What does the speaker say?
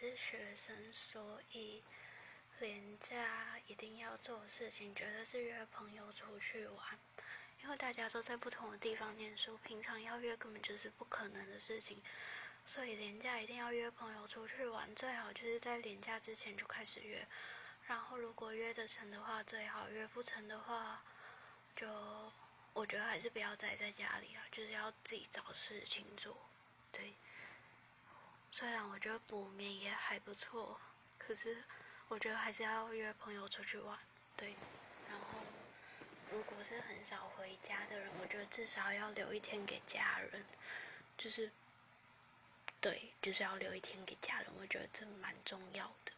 是学生，所以连假一定要做的事情绝对是约朋友出去玩，因为大家都在不同的地方念书，平常要约根本就是不可能的事情，所以连假一定要约朋友出去玩，最好就是在连假之前就开始约，然后如果约得成的话最好，约不成的话就我觉得还是不要宅在家里啊，就是要自己找事情做。对，虽然我觉得补眠也还不错，可是我觉得还是要约朋友出去玩，对。然后，如果是很少回家的人，我觉得至少要留一天给家人，就是，对，就是要留一天给家人，我觉得这蛮重要的。